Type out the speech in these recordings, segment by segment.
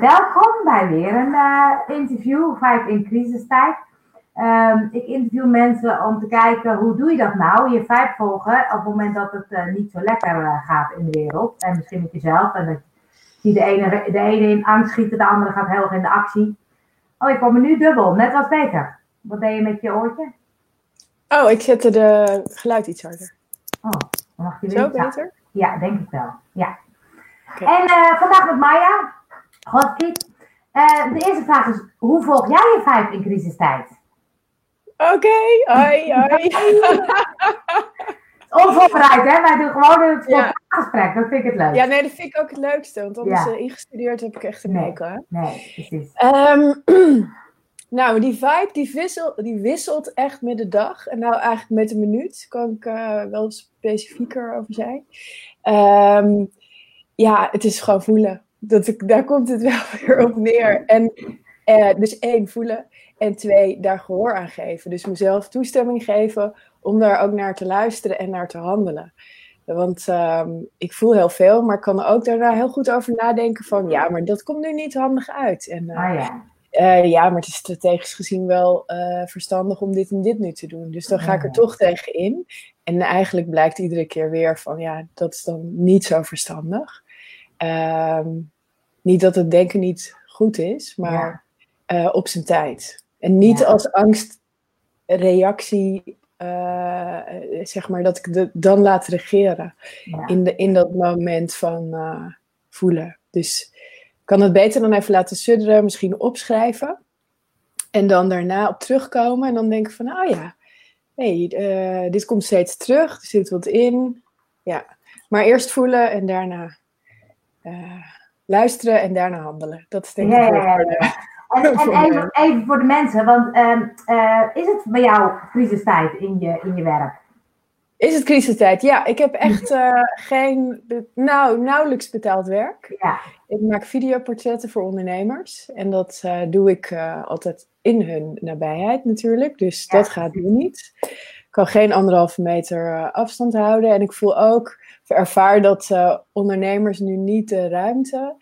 Welkom bij weer een interview, 5 in crisistijd. Ik interview mensen om te kijken hoe doe je dat nou, je vibe volgen op het moment dat het niet zo lekker gaat in de wereld. En misschien met jezelf. En de ene in angst schieten, de andere gaat heel erg in de actie. Oh, ik kom er nu dubbel, net was beter. Wat deed je met je oortje? Oh, ik zette de geluid iets harder. Oh, dan mag je weer zo beter? Ja, denk ik wel. Ja. Okay. En vandaag met Maya. Godkiet. De eerste vraag is, hoe volg jij je vibe in crisistijd? Oké, hoi, hoi. Onvoorbereid, hè? Wij doen gewoon een gesprek. Dat vind ik het leuk. Ja, nee, dat vind ik ook het leukste. Want anders ingestudeerd heb ik echt een hekel. Nee, precies. Nou, die vibe die wisselt echt met de dag. En nou eigenlijk met de minuut. Kan ik wel specifieker over zijn. Ja, het is gewoon voelen. Daar komt het wel weer op neer. En dus 1, voelen. En 2, daar gehoor aan geven. Dus mezelf toestemming geven om daar ook naar te luisteren en naar te handelen. Want ik voel heel veel, maar ik kan ook daarna heel goed over nadenken van... ja, maar dat komt nu niet handig uit. En, ja, maar het is strategisch gezien wel verstandig om dit en dit nu te doen. Dus dan ga ik er toch tegen in. En eigenlijk blijkt iedere keer weer van... ja, dat is dan niet zo verstandig. Niet dat het denken niet goed is, maar op zijn tijd. En niet als angstreactie... zeg maar dat ik dan laat regeren in dat moment van voelen. Dus kan het beter dan even laten sudderen, misschien opschrijven en dan daarna op terugkomen en dan denken van, oh ja, hey, dit komt steeds terug, er zit wat in. Ja, maar eerst voelen en daarna luisteren en daarna handelen. Dat is denk ik En even voor de mensen, want is het bij jou crisistijd in je werk? Is het crisistijd? Ja, ik heb echt nauwelijks betaald werk. Ja. Ik maak videoportretten voor ondernemers. En dat doe ik altijd in hun nabijheid natuurlijk. Dus dat gaat nu niet. Ik kan geen 1,5 meter afstand houden. En ik voel ook, ervaar dat ondernemers nu niet de ruimte...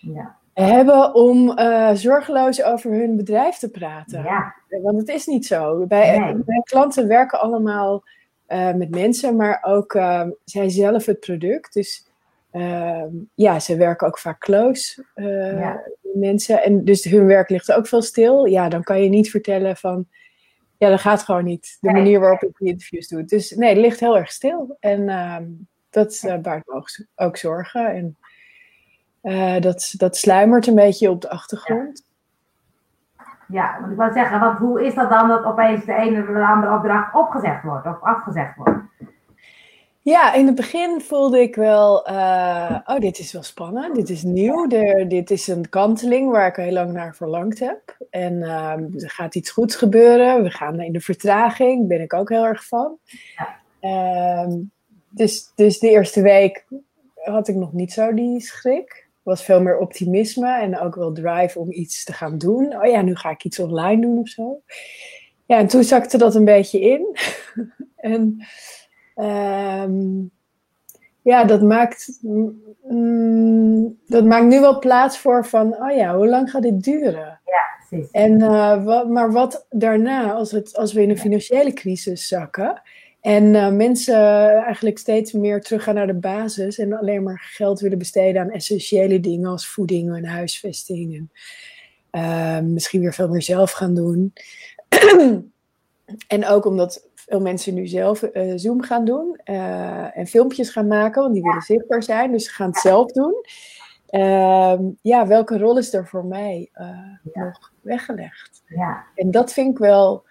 Ja. hebben om zorgeloos over hun bedrijf te praten. Ja. Want het is niet zo. Mijn klanten werken allemaal met mensen, maar ook zij zelf het product. Dus ze werken ook vaak close mensen. En dus hun werk ligt ook veel stil. Ja, dan kan je niet vertellen van... ja, dat gaat gewoon niet. De manier waarop ik die interviews doe. Dus nee, het ligt heel erg stil. En dat baart me ook zorgen. En dat sluimert een beetje op de achtergrond. Ja, want ik wou zeggen, want hoe is dat dan dat opeens de ene of de andere opdracht opgezegd wordt of afgezegd wordt? Ja, in het begin voelde ik wel, dit is wel spannend, dit is nieuw, dit is een kanteling waar ik heel lang naar verlangd heb. En er gaat iets goeds gebeuren, we gaan in de vertraging, ben ik ook heel erg van. Ja. Dus de eerste week had ik nog niet zo die schrik. Was veel meer optimisme en ook wel drive om iets te gaan doen. Oh ja, nu ga ik iets online doen of zo. Ja, en toen zakte dat een beetje in. En dat maakt nu wel plaats voor van... oh ja, hoe lang gaat dit duren? Ja, precies. En, maar wat daarna, als we in een financiële crisis zakken... en mensen eigenlijk steeds meer teruggaan naar de basis... en alleen maar geld willen besteden aan essentiële dingen... als voeding en huisvesting. En, misschien weer veel meer zelf gaan doen. En ook omdat veel mensen nu zelf Zoom gaan doen... en filmpjes gaan maken, want die willen zichtbaar zijn. Dus ze gaan het zelf doen. Welke rol is er voor mij nog weggelegd? Ja. En dat vind ik wel...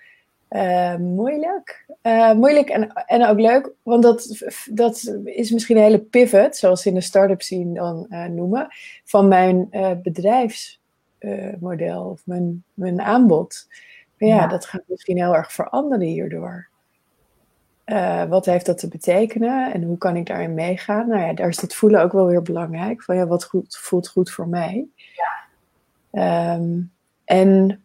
moeilijk en ook leuk, want dat is misschien een hele pivot, zoals ze in de start-up scene dan noemen, van mijn bedrijfsmodel of mijn aanbod. Maar dat gaat misschien heel erg veranderen hierdoor. Wat heeft dat te betekenen en hoe kan ik daarin meegaan? Nou ja, daar is dat voelen ook wel weer belangrijk, van wat voelt goed voor mij. Ja. En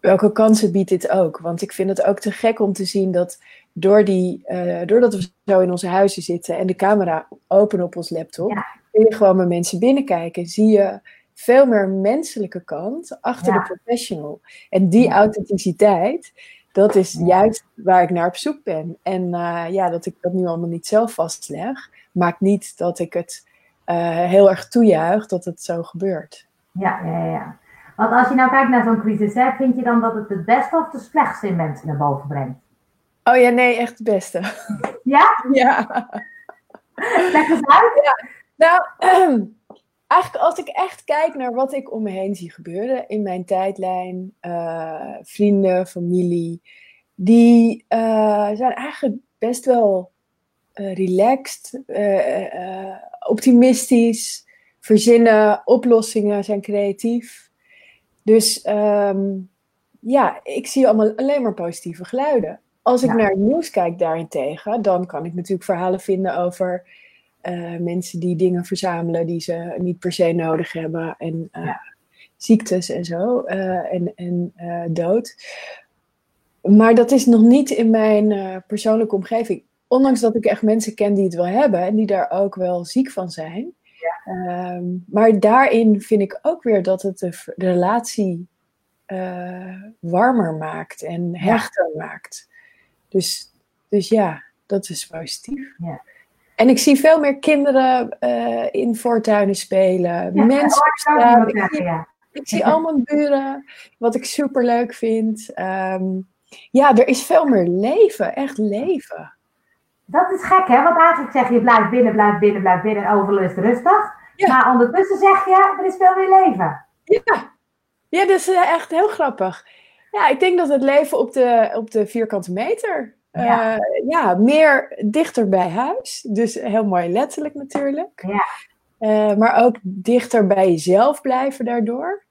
welke kansen biedt dit ook? Want ik vind het ook te gek om te zien dat doordat we zo in onze huizen zitten... en de camera open op ons laptop... kun je gewoon met mensen binnenkijken, zie je veel meer menselijke kant achter de professional. En die authenticiteit, dat is juist waar ik naar op zoek ben. En dat ik dat nu allemaal niet zelf vastleg, maakt niet dat ik het heel erg toejuich dat het zo gebeurt. Ja. Want als je nou kijkt naar zo'n crisis, hè, vind je dan dat het beste of het slechtste in mensen naar boven brengt? Oh ja, nee, echt het beste. Ja? Ja. Leg eens uit. Ja. Nou, eigenlijk als ik echt kijk naar wat ik om me heen zie gebeuren in mijn tijdlijn, vrienden, familie, die zijn eigenlijk best wel relaxed, optimistisch, verzinnen, oplossingen, zijn creatief. Dus ik zie allemaal alleen maar positieve geluiden. Als ik naar het nieuws kijk daarentegen, dan kan ik natuurlijk verhalen vinden over mensen die dingen verzamelen die ze niet per se nodig hebben. En ziektes en zo. En dood. Maar dat is nog niet in mijn persoonlijke omgeving. Ondanks dat ik echt mensen ken die het wel hebben en die daar ook wel ziek van zijn. Ja. Maar daarin vind ik ook weer dat het de relatie warmer maakt en hechter maakt. Dus ja, dat is positief. Ja. En ik zie veel meer kinderen in voortuinen spelen. Ja, mensen staan. Ik zie al mijn buren, wat ik superleuk vind. Er is veel meer leven, echt leven. Dat is gek, hè? Want eigenlijk zeg je blijf binnen. Overal is rustig. Ja. Maar ondertussen zeg je, er is veel meer leven. Ja, dat is echt heel grappig. Ja, ik denk dat het leven op de vierkante meter... meer dichter bij huis. Dus heel mooi letterlijk natuurlijk. Ja. Maar ook dichter bij jezelf blijven daardoor.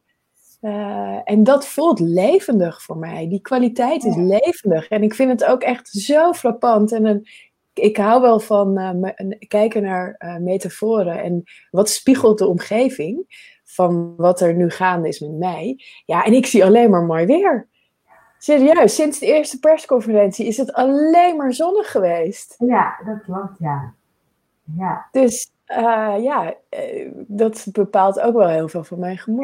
En dat voelt levendig voor mij. Die kwaliteit is levendig. En ik vind het ook echt zo frappant. En ik hou wel van kijken naar metaforen. En wat spiegelt de omgeving van wat er nu gaande is met mij. Ja, en ik zie alleen maar mooi weer. Serieus, sinds de eerste persconferentie is het alleen maar zonnig geweest. Ja, dat klopt, ja. Dus dat bepaalt ook wel heel veel van mijn gemoed.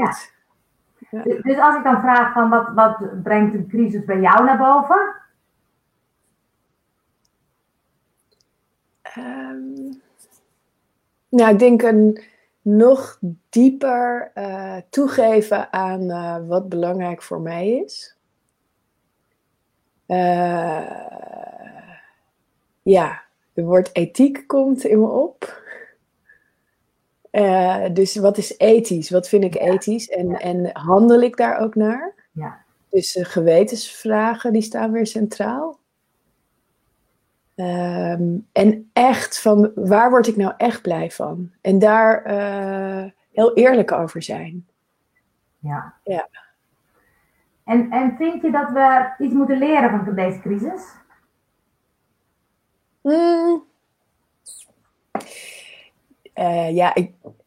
Ja. Ja. Dus als ik dan vraag van wat brengt een crisis bij jou naar boven? Ik denk een nog dieper toegeven aan wat belangrijk voor mij is. Het woord ethiek komt in me op. Dus wat is ethisch? Wat vind ik ethisch? En handel ik daar ook naar? Ja. Dus gewetensvragen, die staan weer centraal. En echt van, waar word ik nou echt blij van? En daar heel eerlijk over zijn. Ja. En vind je dat we iets moeten leren van deze crisis?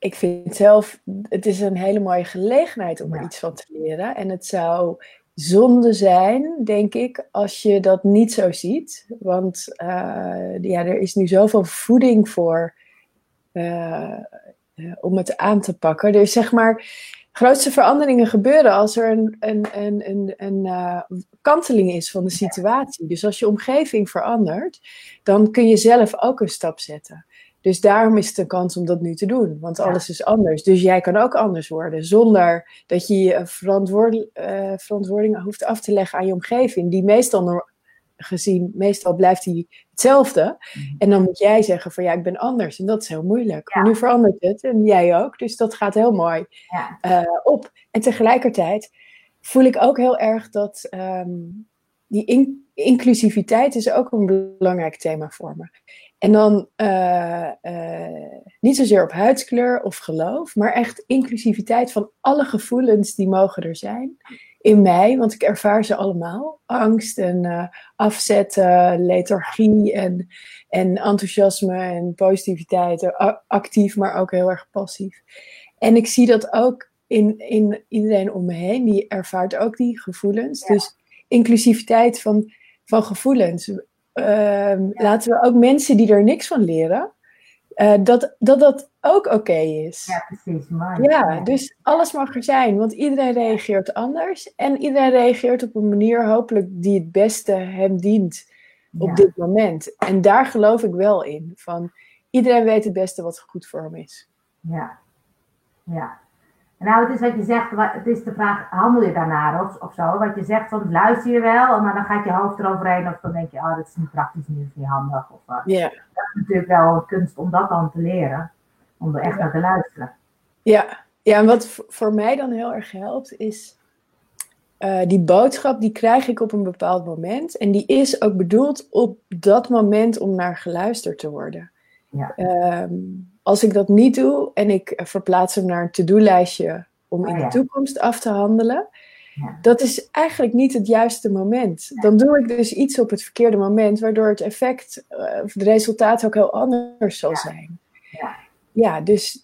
Ik vind zelf... Het is een hele mooie gelegenheid om er iets van te leren. En het zou zonde zijn, denk ik, als je dat niet zo ziet. Want er is nu zoveel voeding voor om het aan te pakken. Dus zeg maar... grootste veranderingen gebeuren als er een kanteling is van de situatie. Dus als je omgeving verandert, dan kun je zelf ook een stap zetten. Dus daarom is het een kans om dat nu te doen, want alles is anders. Dus jij kan ook anders worden, zonder dat je je verantwoording hoeft af te leggen aan je omgeving. Die meestal blijft die hetzelfde. En dan moet jij zeggen van ik ben anders. En dat is heel moeilijk. Ja. Maar nu verandert het. En jij ook. Dus dat gaat heel mooi op. En tegelijkertijd voel ik ook heel erg dat die inclusiviteit is ook een belangrijk thema voor me. En dan niet zozeer op huidskleur of geloof, maar echt inclusiviteit van alle gevoelens die mogen er zijn. In mij, want ik ervaar ze allemaal. Angst en afzetten, lethargie en enthousiasme en positiviteit. Actief, maar ook heel erg passief. En ik zie dat ook in iedereen om me heen. Die ervaart ook die gevoelens. Ja. Dus inclusiviteit van gevoelens. Laten we ook mensen die er niks van leren... dat ook oké is. Ja, precies. Mooi. Ja, dus alles mag er zijn, want iedereen reageert anders. En iedereen reageert op een manier hopelijk die het beste hem dient op dit moment. En daar geloof ik wel in. Van, iedereen weet het beste wat goed voor hem is. Ja, ja. Nou, het is wat je zegt, het is de vraag, handel je daarnaar of zo? Wat je zegt, soms luister je wel, maar dan gaat je hoofd eroverheen of dan denk je, oh, dat is niet praktisch, nu is niet handig. Of, dat is natuurlijk wel een kunst om dat dan te leren, om er echt naar te luisteren. Ja, en wat voor mij dan heel erg helpt, is die boodschap, die krijg ik op een bepaald moment. En die is ook bedoeld op dat moment om naar geluisterd te worden. Ja. Als ik dat niet doe en ik verplaats hem naar een to-do-lijstje om in de toekomst af te handelen, dat is eigenlijk niet het juiste moment. Dan doe ik dus iets op het verkeerde moment, waardoor het effect of het resultaat ook heel anders zal zijn. Ja, dus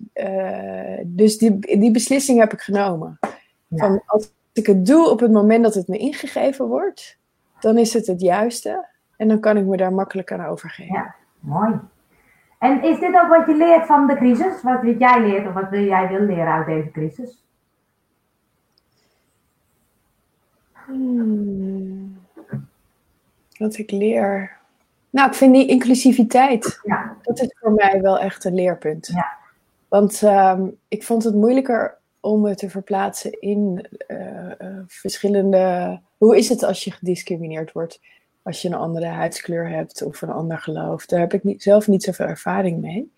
die beslissing heb ik genomen. Ja. Van, als ik het doe op het moment dat het me ingegeven wordt, dan is het juiste en dan kan ik me daar makkelijk aan overgeven. Ja, mooi. En is dit ook wat je leert van de crisis? Wat weet jij leert of wat wil jij leren uit deze crisis? Wat ik leer? Nou, ik vind die inclusiviteit. Ja. Dat is voor mij wel echt een leerpunt. Ja. Want ik vond het moeilijker om me te verplaatsen in verschillende... Hoe is het als je gediscrimineerd wordt? Als je een andere huidskleur hebt of een ander geloof. Daar heb ik zelf niet zoveel ervaring mee.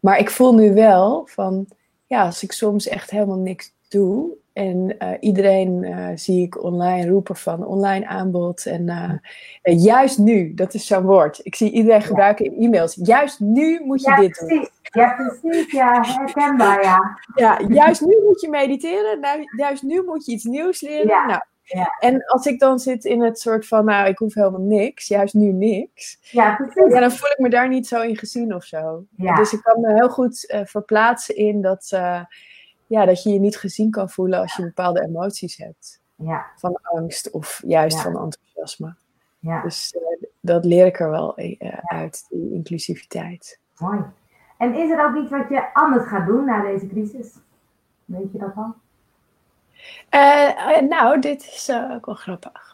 Maar ik voel nu wel van... Ja, als ik soms echt helemaal niks doe... En iedereen zie ik online roepen van online aanbod. En juist nu, dat is zo'n woord. Ik zie iedereen gebruiken in e-mails. Juist nu moet je dit doen. Ja, precies. Ja, herkenbaar, ja. Ja, juist nu moet je mediteren. Juist nu moet je iets nieuws leren. Ja. Nou, ja. En als ik dan zit in het soort van, nou, ik hoef helemaal niks, juist nu niks. Ja, precies. Ja, dan voel ik me daar niet zo in gezien of zo. Ja. Dus ik kan me heel goed verplaatsen in dat, dat je je niet gezien kan voelen als je bepaalde emoties hebt. Ja. Van angst of juist van enthousiasme. Ja. Dus dat leer ik er wel uit, die inclusiviteit. Mooi. En is er ook iets wat je anders gaat doen na deze crisis? Weet je dat dan? Nou, dit is ook wel grappig.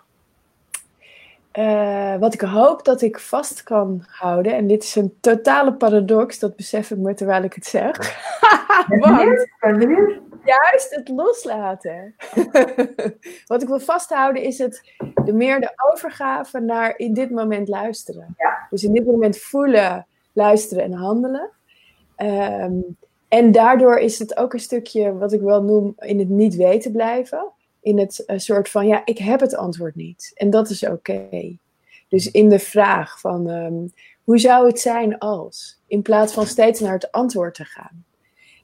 Wat ik hoop dat ik vast kan houden, en dit is een totale paradox, dat besef ik me terwijl ik het zeg. Want juist het loslaten. Wat ik wil vasthouden is meer de overgave naar in dit moment luisteren. Ja. Dus in dit moment voelen, luisteren en handelen. En daardoor is het ook een stukje, wat ik wel noem, in het niet weten blijven. In het soort van, ik heb het antwoord niet. En dat is oké. Dus in de vraag van, hoe zou het zijn als? In plaats van steeds naar het antwoord te gaan.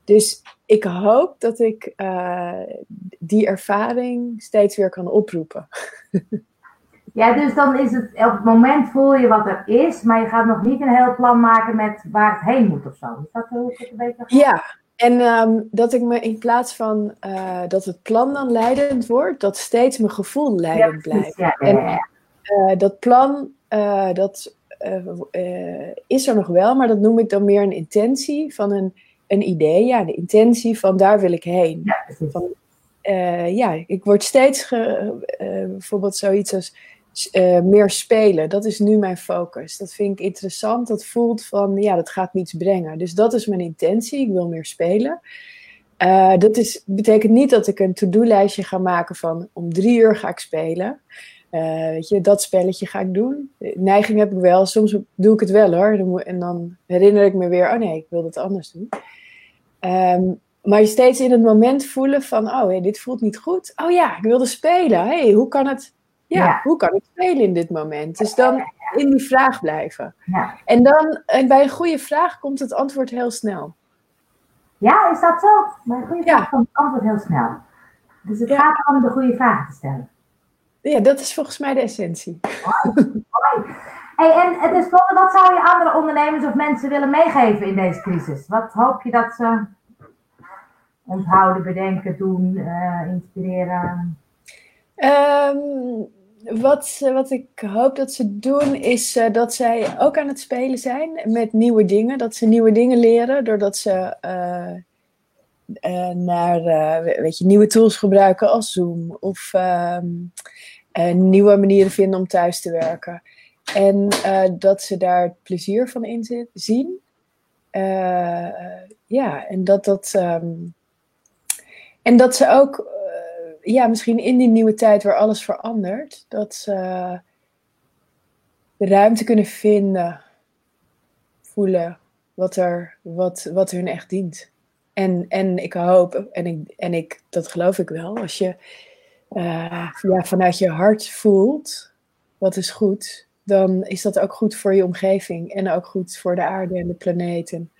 Dus ik hoop dat ik die ervaring steeds weer kan oproepen. Ja, dus dan is het, op het moment voel je wat er is, maar je gaat nog niet een heel plan maken met waar het heen moet of zo. Is dat hoe ik het een beetje... Ja, en dat ik me in plaats van dat het plan dan leidend wordt, dat steeds mijn gevoel leidend blijft. Ja. En dat plan, dat is er nog wel, maar dat noem ik dan meer een intentie van een idee. Ja, de intentie van daar wil ik heen. Ja, precies. Van, ik word steeds bijvoorbeeld zoiets als... meer spelen, dat is nu mijn focus. Dat vind ik interessant, dat voelt van... dat gaat me iets brengen. Dus dat is mijn intentie, ik wil meer spelen. Dat betekent niet dat ik een to-do-lijstje ga maken van... om 3 uur ga ik spelen. Dat spelletje ga ik doen. De neiging heb ik wel, soms doe ik het wel hoor. En dan herinner ik me weer... oh nee, ik wil dat anders doen. Maar je steeds in het moment voelen van... oh, hey, dit voelt niet goed. Oh ja, ik wilde spelen. Hey, hoe kan het... Ja, hoe kan ik spelen in dit moment? Dus dan in die vraag blijven. Ja. En dan bij een goede vraag komt het antwoord heel snel. Ja, is dat zo? Bij een goede vraag komt het antwoord heel snel. Dus het gaat om de goede vraag te stellen. Ja, dat is volgens mij de essentie. Mooi. Hey, en het is volgende, wat zou je andere ondernemers of mensen willen meegeven in deze crisis? Wat hoop je dat ze onthouden, bedenken, doen, inspireren... Wat ik hoop dat ze doen is dat zij ook aan het spelen zijn met nieuwe dingen. Dat ze nieuwe dingen leren doordat ze nieuwe tools gebruiken als Zoom. Of nieuwe manieren vinden om thuis te werken. En dat ze daar plezier van in zien. En en dat ze ook... misschien in die nieuwe tijd waar alles verandert, dat ze de ruimte kunnen vinden, voelen wat hun echt dient. En ik hoop, en ik dat geloof ik wel, als je vanuit je hart voelt wat is goed, dan is dat ook goed voor je omgeving en ook goed voor de aarde en de planeet en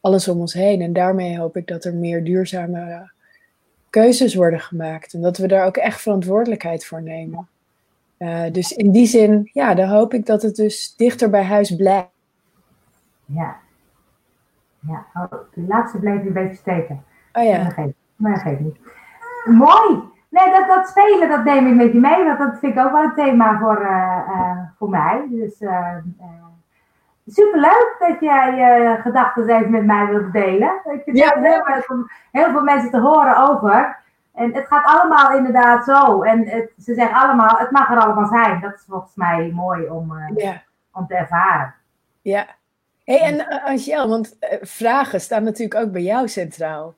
alles om ons heen. En daarmee hoop ik dat er meer duurzame keuzes worden gemaakt en dat we daar ook echt verantwoordelijkheid voor nemen. Dus in die zin, dan hoop ik dat het dus dichter bij huis blijft. Ja. Oh, de laatste bleef een beetje steken. Oh ja. Maar geef niet. Mooi! Nee, dat spelen, dat neem ik met je mee, want dat vind ik ook wel een thema voor mij. Dus superleuk dat jij je gedachten even met mij wilt delen. Ik vind het heel leuk om heel veel mensen te horen over. En het gaat allemaal inderdaad zo. En ze zeggen allemaal, het mag er allemaal zijn. Dat is volgens mij mooi om te ervaren. Ja. Hey, en Angel, want vragen staan natuurlijk ook bij jou centraal.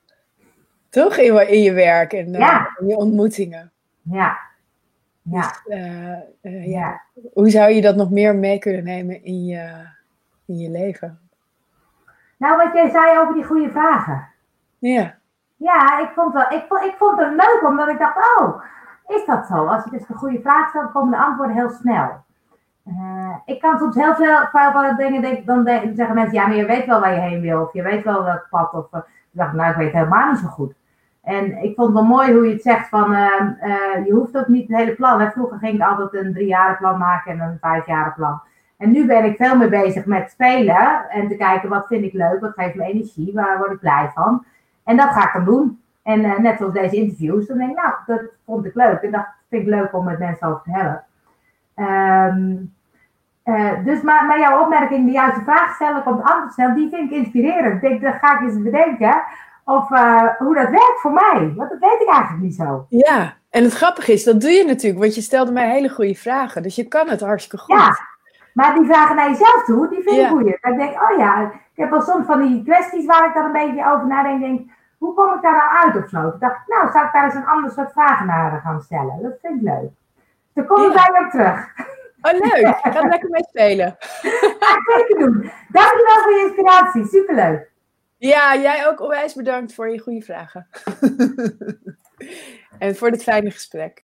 Toch? In je werk en in je ontmoetingen. Ja. Ja. Dus, hoe zou je dat nog meer mee kunnen nemen in je leven? Nou, wat jij zei over die goede vragen. Ja. Ja, ik vond het leuk, omdat ik dacht, is dat zo? Als ik dus de goede vraag stel, komen de antwoorden heel snel. Ik kan soms heel veel van dingen denken, dan zeggen mensen, maar je weet wel waar je heen wil, of je weet wel welk pad. Of ik dacht, ik weet helemaal niet zo goed. En ik vond het wel mooi hoe je het zegt van, je hoeft ook niet het hele plan. Hè? Vroeger ging ik altijd een 3-jarig plan maken en een 5-jarig plan. En nu ben ik veel meer bezig met spelen en te kijken wat vind ik leuk, wat geeft me energie, waar word ik blij van. En dat ga ik dan doen. En net zoals deze interviews, dan denk ik, dat vond ik leuk. En dat vind ik leuk om met mensen over te hebben. Maar jouw opmerking, de juiste vraag stellen, komt antwoord snel, die vind ik inspirerend. Ik denk, dat ga ik eens bedenken. Of hoe dat werkt voor mij. Want dat weet ik eigenlijk niet zo. Ja, en het grappige is, dat doe je natuurlijk. Want je stelde mij hele goede vragen. Dus je kan het hartstikke goed. Ja, maar die vragen naar jezelf toe, die vind ik goeie. Dan denk ik, ik heb al soms van die kwesties waar ik dan een beetje over nadenk. Denk, hoe kom ik daar nou uit of zo? Ik dacht, zou ik daar eens een ander soort vragen naar gaan stellen? Dat vind ik leuk. Dan kom ik bij me terug. Oh, leuk. Ik ga lekker mee spelen. Ga ik zeker doen. Dankjewel voor je inspiratie. Superleuk. Ja, jij ook onwijs bedankt voor je goede vragen. En voor dit fijne gesprek.